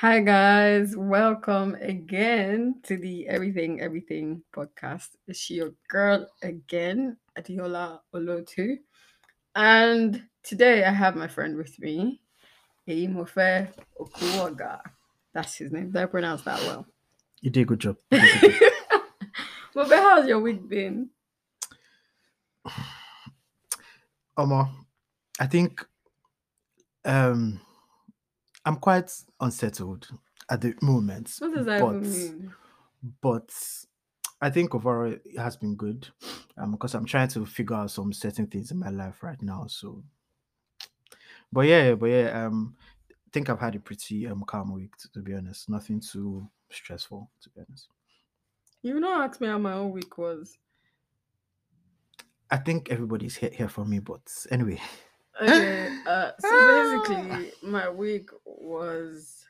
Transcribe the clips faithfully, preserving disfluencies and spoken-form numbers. Hi, guys. Welcome again to the Everything Everything podcast. It's your girl again, Adiola Olotu. And today I have my friend with me, Eimofe Okuaga. That's his name. Did I pronounce that well? You did a good job. Mofe, how's your week been? Omo, I think um, I'm quite unsettled at the moment. What does that but, mean? But I think overall it has been good um, because I'm trying to figure out some certain things in my life right now. So, but yeah, but yeah, um, I think I've had a pretty um, calm week, to, to be honest. Nothing too stressful, to be honest. You've not asked me how my own week was. I think everybody's here, here for me, but anyway. Okay, uh, so basically, my week was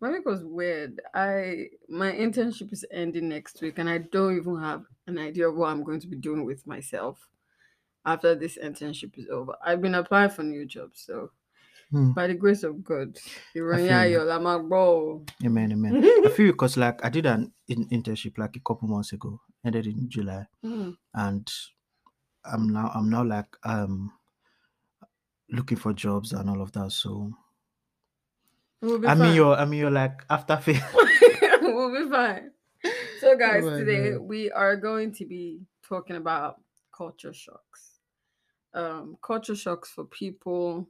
my week was weird. I my internship is ending next week, and I don't even have an idea of what I'm going to be doing with myself after this internship is over. I've been applying for new jobs, so hmm. by the grace of God, amen, amen. I feel because like I did an internship like a couple months ago, ended in July, mm. and I'm now I'm now like um. looking for jobs and all of that, so we'll be I mean fine. you're I mean you're like after fail. We'll be fine. So guys, oh today God. we are going to be talking about culture shocks. Um, culture shocks for people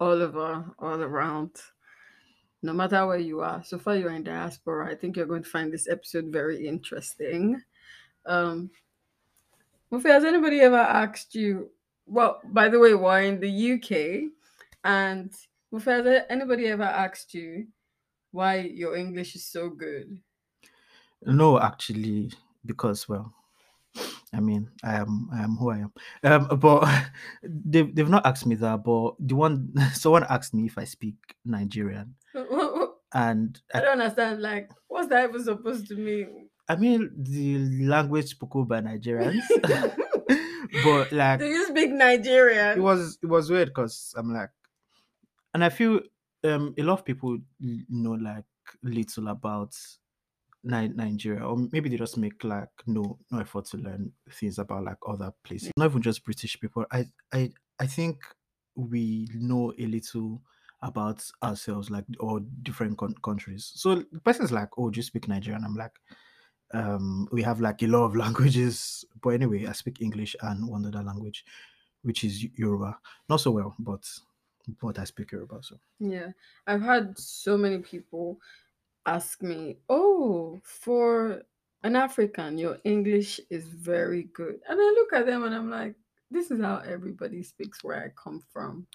all over, all around, no matter where you are. So far you're in diaspora. I think you're going to find this episode very interesting. Um Mofe, has anybody ever asked you? Well, by the way, we're in the U K, and Mofe, has anybody ever asked you why your English is so good? No, actually, because well, I mean, I am, I am who I am. Um, but they they've not asked me that. But the one someone asked me if I speak Nigerian, and I, I don't understand. Like, what's that even supposed to mean? I mean, the language spoken by Nigerians. But like, do you speak Nigerian? It was it was weird because I'm like, and I feel um a lot of people know like little about Ni- Nigeria, or maybe they just make like no no effort to learn things about like other places. Not even just British people. I I I think we know a little about ourselves, like or different con- countries. So the person's like, oh, do you speak Nigerian? I'm like. Um, we have like a lot of languages, but anyway, I speak English and one other language, which is Yoruba. Not so well, but but I speak Yoruba. So yeah, I've had so many people ask me, "Oh, for an African, your English is very good." And I look at them and I'm like, "This is how everybody speaks where I come from."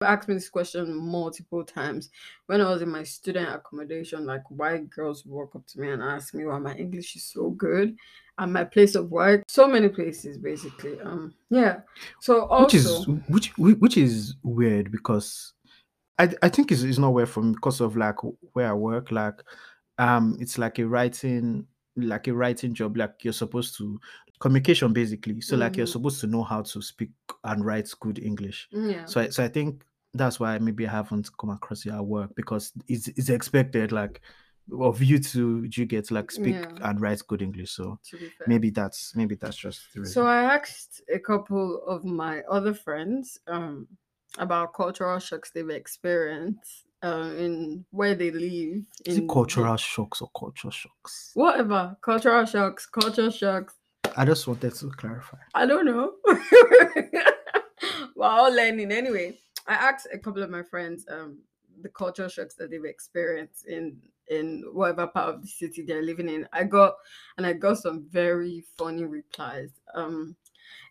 They asked me this question multiple times when I was in my student accommodation. Like, white girls walk up to me and ask me why my English is so good, and my place of work. So many places, basically. Um, yeah. So also, which is which which is weird because I I think it's it's not weird for me because of like where I work. Like, um, it's like a writing. like a writing job, like you're supposed to communication basically, so like mm-hmm. you're supposed to know how to speak and write good English. Yeah. So I, so I think that's why maybe I haven't come across your work because it's it's expected like of you to you get like speak yeah. and write good English. So maybe that's maybe that's just the reason. So I asked a couple of my other friends um about cultural shocks they've experienced. Uh, in where they live. Is it cultural shocks or culture shocks? Whatever. Cultural shocks, culture shocks. I just wanted to clarify. I don't know. We're all learning. Anyway, I asked a couple of my friends um, the culture shocks that they've experienced in, in whatever part of the city they're living in. I got, and I got some very funny replies. Um,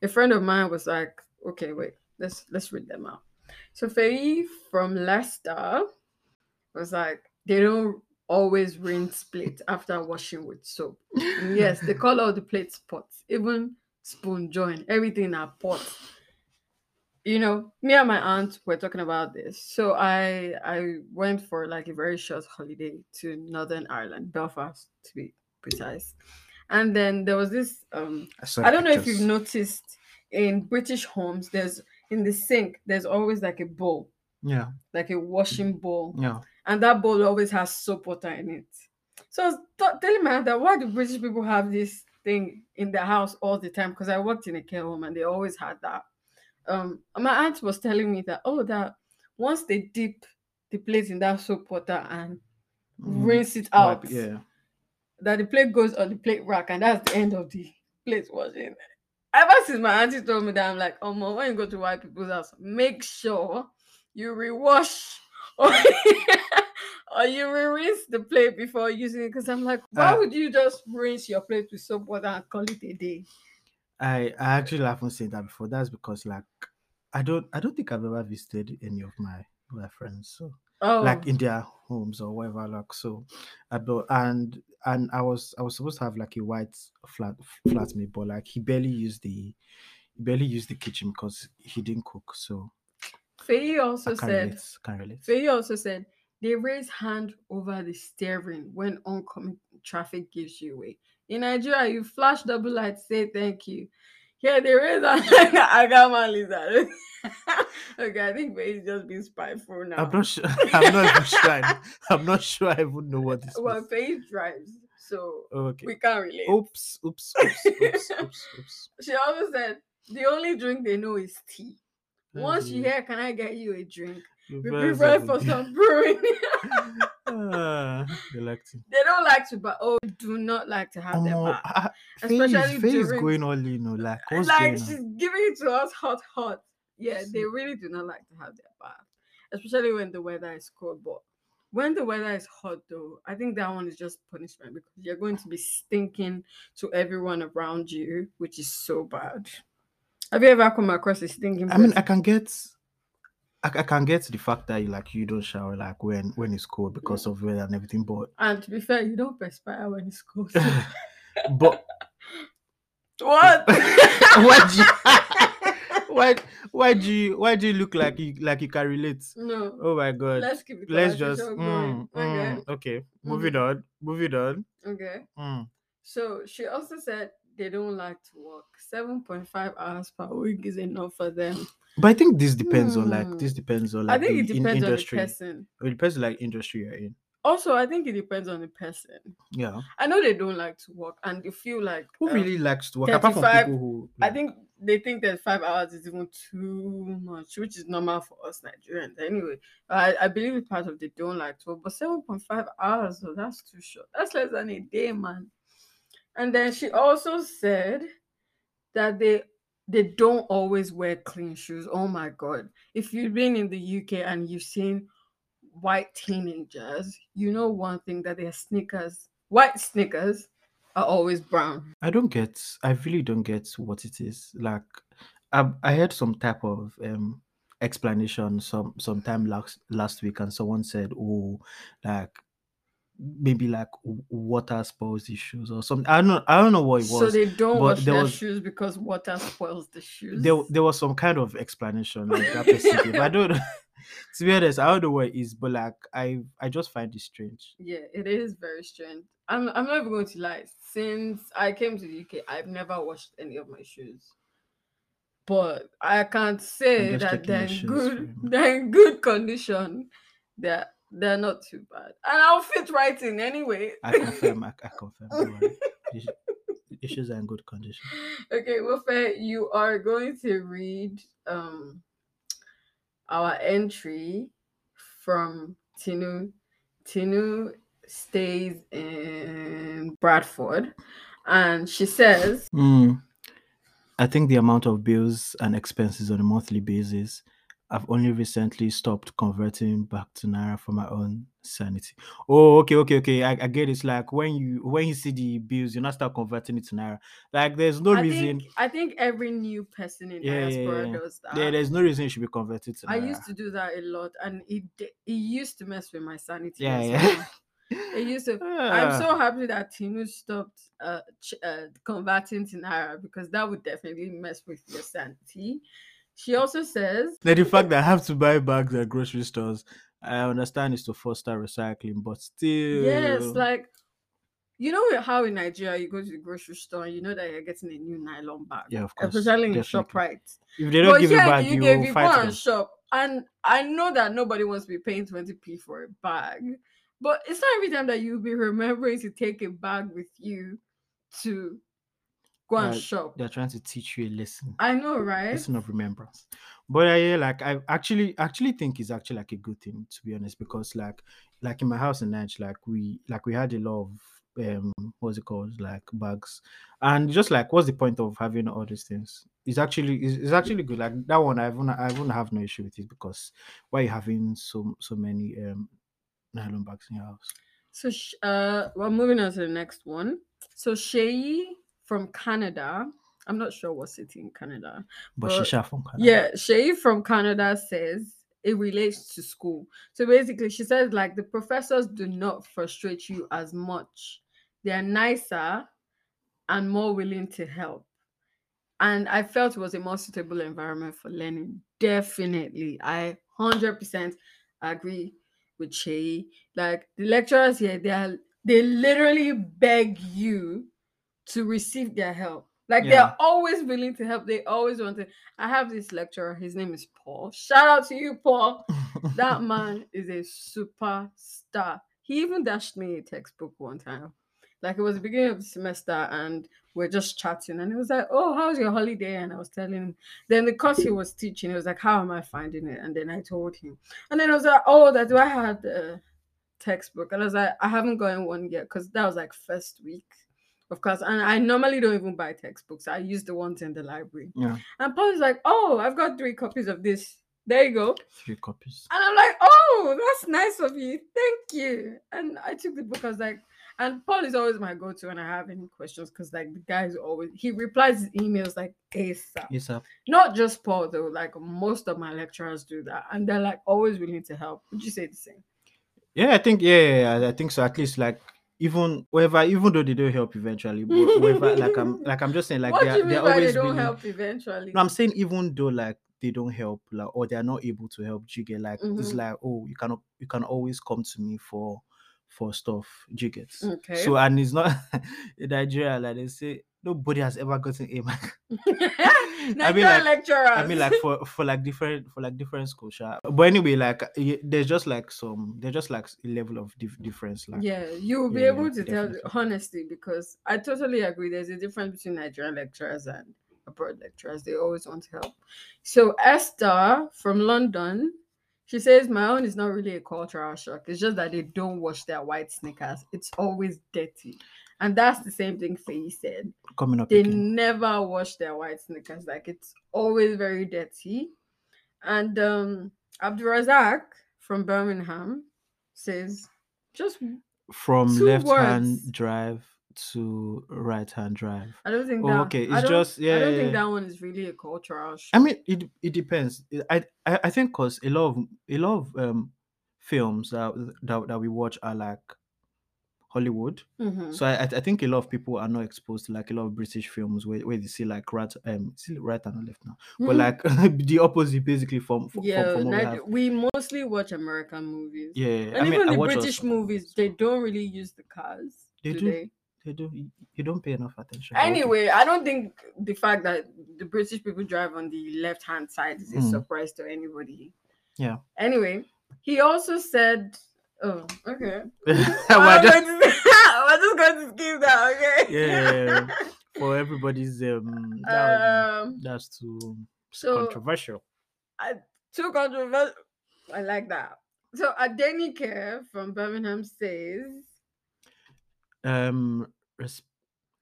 a friend of mine was like, okay, wait, let's, let's read them out. So Faye from Leicester was like, they don't always rinse plates after washing with soap. And yes, they call all the plates pots, even spoon joint, everything are pots. You know, me and my aunt were talking about this. So I I went for like a very short holiday to Northern Ireland, Belfast to be precise. And then there was this um I, I don't know just... if you've noticed in British homes, there's in the sink, there's always like a bowl. Yeah. Like a washing bowl. Yeah. And that bowl always has soap water in it. So I was th- telling my aunt that why do British people have this thing in their house all the time? Because I worked in a care home and they always had that. Um, my aunt was telling me that, oh, that once they dip the plate in that soap water and mm. rinse it out, right, yeah, that the plate goes on the plate rack and that's the end of the plate washing. Ever since my auntie told me that, I'm like, oh, mom, when you go to white people's house, make sure you rewash or, or you re-rinse the plate before using it. Because I'm like, why uh, would you just rinse your plate with soap water and call it a day? I, I actually haven't said that before. That's because, like, I don't I don't think I've ever visited any of my, my friends. So oh. like in their homes or whatever, like, so I don't and and I was I was supposed to have like a white flat flatmate, but like he barely used the he barely used the kitchen because he didn't cook. So Faye also can't said relate, can't relate. Faye also said they raise hand over the steering when oncoming traffic gives you away. In Nigeria, you flash double light, say thank you. Yeah, they raise hand like I got my lizard. Okay, I think Faye's just being spiteful now. I'm not sure. I'm not even trying. I'm not sure I even know what this is. Well, Faye drives, so okay. We can't relate. Oops, oops, oops, oops, oops, oops. She also said the only drink they know is tea. Once mm-hmm. you hear, can I get you a drink? Be prepared for some brewing. uh, they, like to. they don't like to, but oh, do not like to have oh, their back. Uh, Especially Faye is going all you know, like, what's like she's on? Giving it to us hot, hot. Yeah, they really do not like to have their bath, especially when the weather is cold. But when the weather is hot, though, I think that one is just punishment because you're going to be stinking to everyone around you, which is so bad. Have you ever come across a stinking person? I mean, I can get, I, I can get the fact that you like you don't shower like when when it's cold because yeah. of weather and everything. But and to be fair, you don't perspire when it's cold. So. But what? what? You... Why why do you why do you look like you like you can relate? No. Oh my god. Let's keep it going. Let's just mm, mm, okay. okay. Mm-hmm. Moving on. Moving on. Okay. Mm. So she also said they don't like to work. seven point five hours per week is enough for them. But I think this depends mm. on like this depends on like I think in, it depends in industry. On the person. It depends on like industry you're in. Also, I think it depends on the person. Yeah. I know they don't like to work and they feel like who um, really likes to work apart from people who like, I think they think that five hours is even too much, which is normal for us Nigerians. Anyway, I, I believe it's part of they don't like to work, but seven point five hours, so that's too short. That's less than a day, man. And then she also said that they they don't always wear clean shoes. Oh my God. If you've been in the U K and you've seen white teenagers, you know one thing, that their sneakers, white sneakers, are always brown. I don't get, I really don't get what it is. Like, I, I heard some type of um explanation some sometime last last week, and someone said, oh, like maybe like water spoils the shoes or something. I don't, I don't know what it was. So they don't wash their was, shoes because water spoils the shoes. There, there was some kind of explanation like that specific. I don't. To be honest, I don't know what it is, but like I, I just find it strange. Yeah, it is very strange. I'm, I'm not even going to lie. Since I came to the U K, I've never washed any of my shoes. But I can't say that they're in good, they're in good condition. They're, they're not too bad, and I'll fit right in anyway. I confirm. I, I confirm. The shoes are in good condition. Okay, well, Faye, you are going to read um. our entry from Tinu. Tinu stays in Bradford, and she says, mm, I think the amount of bills and expenses on a monthly basis, I've only recently stopped converting back to Naira for my own sanity. Oh, okay, okay, okay. I, I get it. It's like when you when you see the bills, you not start converting it to Naira. Like there's no I reason. Think, I think every new person in yeah, diaspora yeah, yeah. does that. Yeah, there's no reason it should be converted to Naira. I used to do that a lot, and it it used to mess with my sanity. Yeah, yeah. It used to. I'm so happy that Tinu stopped uh, ch- uh converting to Naira, because that would definitely mess with your sanity. She also says that the fact that I have to buy bags at grocery stores, I understand is to foster recycling, but still. Yes, like, you know how in Nigeria you go to the grocery store and you know that you're getting a new nylon bag. Yeah, of course. Especially in ShopRite. If they don't but give you a bag, you, you will fight them. Shop. And I know that nobody wants to be paying twenty p for a bag, but it's not every time that you'll be remembering to take a bag with you to go and uh, shop. They're trying to teach you a lesson. I know, right? Lesson of remembrance. But yeah, yeah, like I actually actually think it's actually like a good thing, to be honest, because like like in my house in Nigeria, like we like we had a lot of um what's it called like bags, and just like what's the point of having all these things? It's actually it's, it's actually good. Like that one, I won't I won't have no issue with it, because why are you having so so many um nylon bags in your house? So sh- uh, we're moving on to the next one. So Sheyi from Canada, I'm not sure what city in Canada, but, but she's from Canada. Yeah, Sheyi from Canada says it relates to school. So basically, she says like the professors do not frustrate you as much. They are nicer and more willing to help. And I felt it was a more suitable environment for learning. Definitely. I one hundred percent agree with Sheyi. Like the lecturers here, they are, they literally beg you to receive their help. Like, yeah. They're always willing to help. They always want to. I have this lecturer. His name is Paul. Shout out to you, Paul. That man is a superstar. He even dashed me a textbook one time. Like, it was the beginning of the semester, and we're just chatting. And he was like, oh, how's your holiday? And I was telling him. Then the course he was teaching, he was like, how am I finding it? And then I told him. And then I was like, oh, that's why I had a textbook. And I was like, I haven't gotten one yet, because that was, like, first week. Of course, and I normally don't even buy textbooks. I use the ones in the library. Yeah. And Paul is like, oh, I've got three copies of this. There you go. Three copies. And I'm like, oh, that's nice of you. Thank you. And I took the book. I was like, and Paul is always my go-to when I have any questions, because like the guy is always, he replies his emails like ASAP. Yes, sir. Not just Paul though. Like most of my lecturers do that. And they're like always willing to help. Would you say the same? Yeah, I think, yeah, yeah I think so. At least like, Even whether, even though they don't help eventually, but whether, like I'm, like I'm just saying, like what they're, do you mean they're by always they don't willing, help eventually. No, I'm saying even though like they don't help, like or they're not able to help, do you get like mm-hmm. It's like, oh, you cannot, you can always come to me for, for stuff, do you get? Okay. So and it's not in Nigeria like they say nobody has ever gotten a mark. I mean, like, lecturers. I mean, like for, for like different for like different schools, yeah. But anyway, like there's just like some there's just like a level of dif- difference. Like, yeah, you will be yeah, able to definitely. Tell honestly, because I totally agree. There's a difference between Nigerian lecturers and abroad lecturers. They always want to help. So Esther from London, she says my own is not really a cultural shock. It's just that they don't wash their white sneakers. It's always dirty. And that's the same thing Faye said. Coming up, they again. Never wash their white sneakers. Like, it's always very dirty. And um, Abdurazak from Birmingham says, just from left words. Hand drive to right hand drive. I don't think. That, oh, okay, it's just yeah. I don't yeah, think yeah. that one is really a cultural shock. I mean, it it depends. I I, I think because a lot of a lot of um films that that, that we watch are like. Hollywood, mm-hmm. So I, I think a lot of people are not exposed to like a lot of British films where, where they see like right, um, see right and left now, mm-hmm. But like the opposite basically from, from yeah. From what Niger- we, we mostly watch American movies, yeah, and I even mean, the British also, movies they don't really use the cars. They do. do they? They do. You don't pay enough attention. Anyway, I don't think the fact that the British people drive on the left hand side is a mm. surprise to anybody. Yeah. Anyway, he also said. Oh, okay. we're, just... Going to... we're just going to skip that, okay? Yeah, yeah, yeah. For everybody's um, that um be... that's too so controversial. I, too controversial. I like that. So Adenike from Birmingham says, um, res-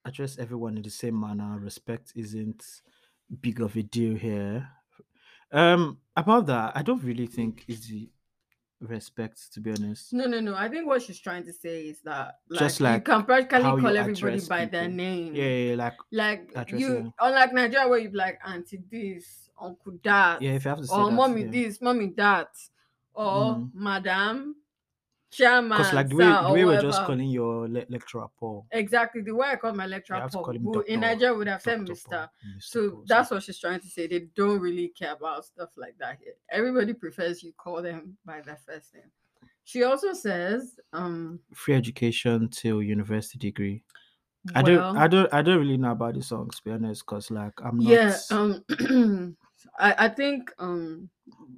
address everyone in the same manner. Respect isn't big of a deal here. Um, about that, I don't really think it's the respect, to be honest. No, no, no. I think what she's trying to say is that like, just like you can practically call everybody by people. Their name. Yeah, yeah, like like you, them. Unlike Nigeria, where you be like auntie this, uncle that. Yeah, if you have to say or that, mommy yeah. this, mommy that, or mm. madam, chairman. Because like the way, the way we're just calling your le- lecturer Paul. Exactly the way I call my lecturer Paul. Who Doctor, in Nigeria would have said Mister. So Paul, that's so. What she's trying to say. They don't really care about stuff like that here. Everybody prefers you call them by their first name. She also says, um, free education till university degree. Well, I don't, I don't, I don't really know about the songs, to be honest, because like I'm not. Yeah. Um, I, I think um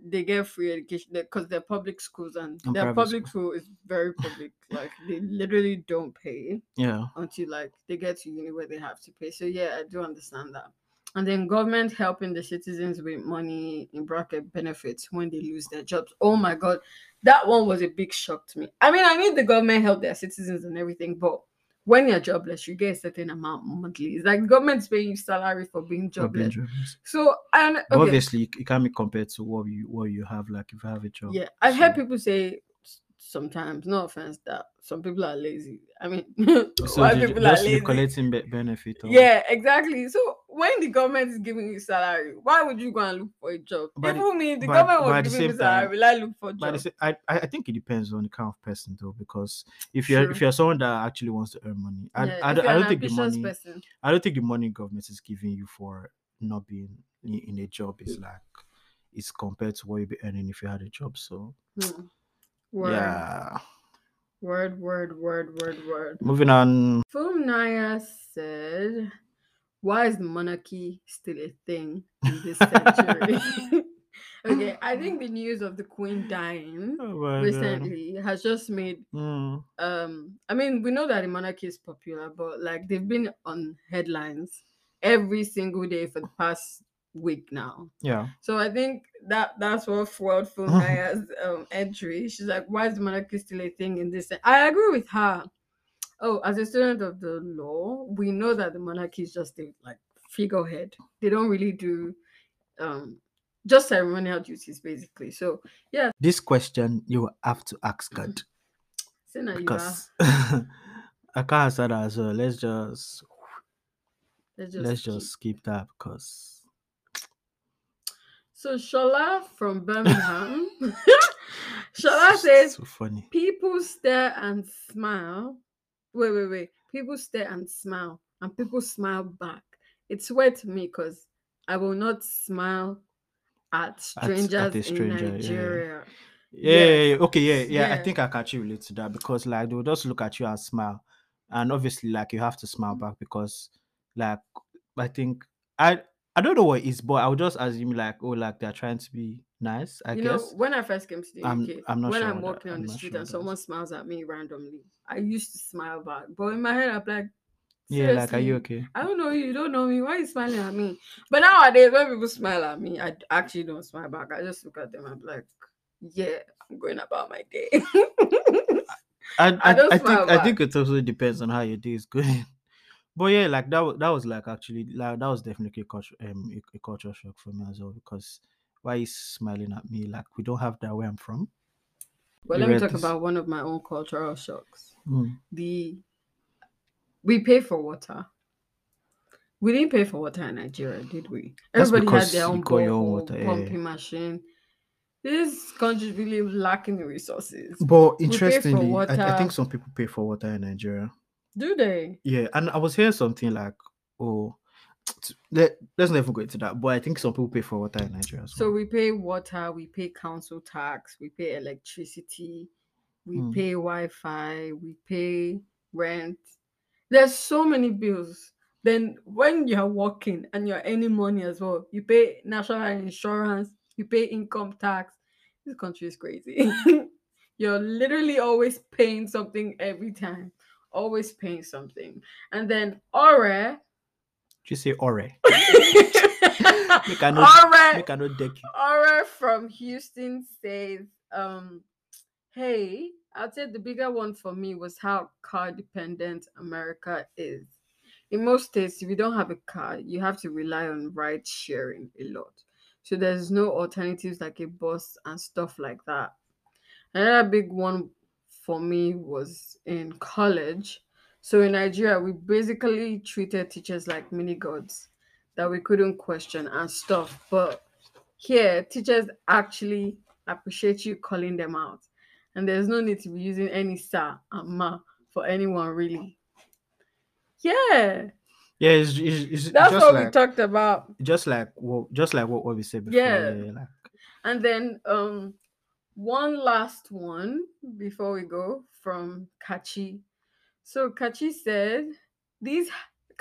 they get free education because they're public schools, and, and their public school. school is very public. Like, they literally don't pay. Yeah. Until like they get to uni where they have to pay. So yeah, I do understand that. And then government helping the citizens with money in bracket benefits when they lose their jobs. Oh my God, that one was a big shock to me. I mean, I mean the government help their citizens and everything, but when you're jobless, you get a certain amount monthly. It's like government's paying you salary for being jobless. For being jobless. So and okay. Obviously, it can't be compared to what you what you have. Like if you have a job, yeah, I've so. heard people say sometimes, no offense, that some people are lazy. I mean, so why people just are lazy? Collecting be- benefit. Or... Yeah, exactly. So when the government is giving you salary, why would you go and look for a job? But Even the, me, the by, government was giving me salary, time, will I look for a job? The, I, I think it depends on the kind of person, though, because if you're True. if you're someone that actually wants to earn money, I, yeah, I, I, I don't think the money. Person. I don't think the money government is giving you for not being in, in a job is like it's compared to what you'd be earning if you had a job. So. Hmm. Word. Yeah. Word, word, word, word, word. Moving on. Fulnaya said, why is the monarchy still a thing in this century? Okay, I think the news of the queen dying oh, well, recently yeah. has just made... Mm. Um, I mean, we know that the monarchy is popular, but like they've been on headlines every single day for the past... week now. Yeah. So I think that that's what fueled Fulnaya's um, entry. She's like, why is the monarchy still a thing in this? I agree with her. Oh, as a student of the law, we know that the monarchy is just a like figurehead. They don't really do um just ceremonial duties basically. So yeah. This question you will have to ask God. Sina, because I can't answer that, so let's just let's just, let's just skip. skip that because So Shola from Birmingham, Shola says, so funny. people stare and smile. Wait, wait, wait. People stare and smile, and people smile back. It's weird to me because I will not smile at strangers at, at stranger, in Nigeria. Yeah, yeah, yes. yeah, yeah. Okay, yeah, yeah, yeah. I think I can actually relate to that because like they'll just look at you and smile. And obviously, like you have to smile back because like I think I I don't know what it is, but I would just assume like, oh, like they're trying to be nice, I you guess. You know, when I first came to the U K, I'm, I'm not when sure I'm walking that, on I'm the street sure and someone is. smiles at me randomly, I used to smile back. But in my head, I'm like, seriously? Yeah, like, are you okay? I don't know you, you don't know me. Why are you smiling at me? But nowadays, when people smile at me, I actually don't smile back. I just look at them and I'm like, yeah, I'm going about my day. I, I, I, don't I, smile think, back. I think it also depends on how your day is going. But yeah, like that, that was like actually, like that was definitely a culture, um, a, a culture shock for me as well. Because why is smiling at me? Like we don't have that where I'm from. Well, you let me talk this? about one of my own cultural shocks. Mm. The we pay for water. We didn't pay for water in Nigeria, did we? Everybody had their own borehole, pumping yeah. machine. This country is really lacking the resources. But interestingly, I, I think some people pay for water in Nigeria. Do they? Yeah, and I was hearing something like, oh, let, let's never go into that. But I think some people pay for water in Nigeria. So, so we pay water, we pay council tax, we pay electricity, we mm. pay Wi-Fi, we pay rent. There's so many bills. Then when you're working and you're earning money as well, you pay national insurance, you pay income tax. This country is crazy. You're literally always paying something every time. Always paying something. And then ore. Did you say ore? Make I not, ore. Make I not deck you. Ore from Houston says, um, hey, I'll say the bigger one for me was how car dependent America is. In most states, if you don't have a car, you have to rely on ride sharing a lot. So there's no alternatives like a bus and stuff like that. Another big one for me was in college. So in Nigeria, we basically treated teachers like mini gods that we couldn't question and stuff. But here, teachers actually appreciate you calling them out. And there's no need to be using any sir and ma for anyone, really. Yeah. Yeah, it's, it's, it's that's just what like, we talked about. Just like well, just like what, what we said before. Yeah. yeah like... And then um one last one before we go from Kachi. So Kachi said, these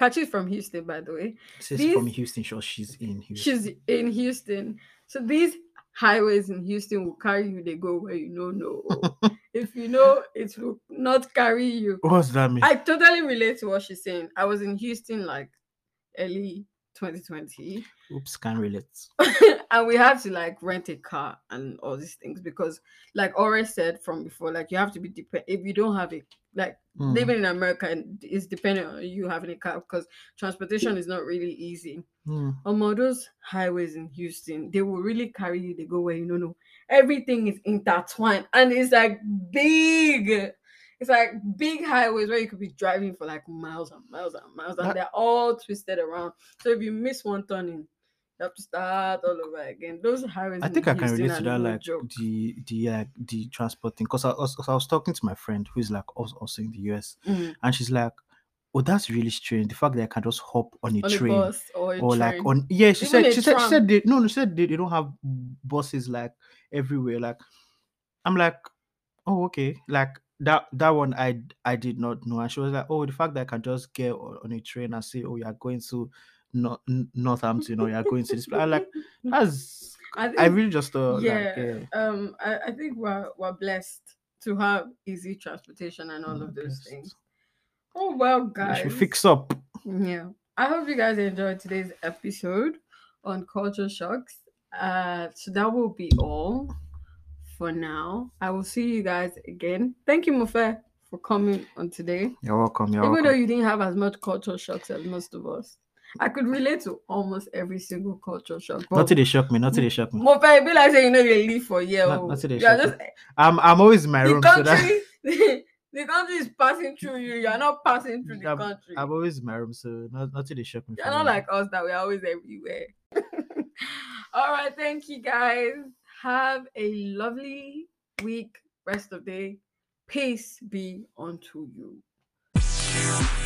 Kachi from Houston, by the way. She's these, from Houston, sure. She's in Houston. She's in Houston. So these highways in Houston will carry you. They go where you know no. If you know, it will not carry you. What's that mean? I totally relate to what she's saying. I was in Houston like early twenty twenty. Oops, can't relate. And we have to like rent a car and all these things because, like Ore said from before, like you have to be dependent. If you don't have it, like mm. living in America is dependent on you having a car because transportation is not really easy. Mm. Um, those highways in Houston, they will really carry you. They go where you don't know. Everything is intertwined and it's like big. It's like big highways where you could be driving for like miles and miles and miles, and they're all twisted around. So if you miss one turning, you have to start all over again. Those highways. I think I can relate to that, like joke. the the uh, the transport thing. Because I was, I was talking to my friend who is like also in the U S, mm-hmm. and she's like, "Oh, that's really strange. The fact that I can just hop on a on train a bus or, a or train. like on yeah." She Even said she tram. said she said they, no, she said they, they don't have buses like everywhere. Like I'm like, oh okay, like. That that one I I did not know, and she was like, "Oh, the fact that I can just get on a train and say, oh, you are going to North Northampton, or you are going to this place." I like that's I, think, I really just uh, yeah, like, yeah. Um, I, I think we're we're blessed to have easy transportation and all oh, of those blessed. things. Oh well, guys, we should fix up. Yeah, I hope you guys enjoyed today's episode on culture shocks. Uh, so that will be all. For now, I will see you guys again. Thank you, Mofe, for coming on today. You're welcome. You're Even welcome. Though you didn't have as much cultural shocks as most of us, I could relate to almost every single cultural shock. Not till they shock me. Not till they shock me. Mofe, it be like saying you know they leave for a year. Not, not till they shock just, me. I'm I'm always in my room. Country, so that... the, the country is passing through you. You are not passing through the I'm, country. I'm always in my room, so not not till they shock me. You're not me. Like us that we're always everywhere. All right, thank you guys. Have a lovely week, rest of day. Peace be unto you.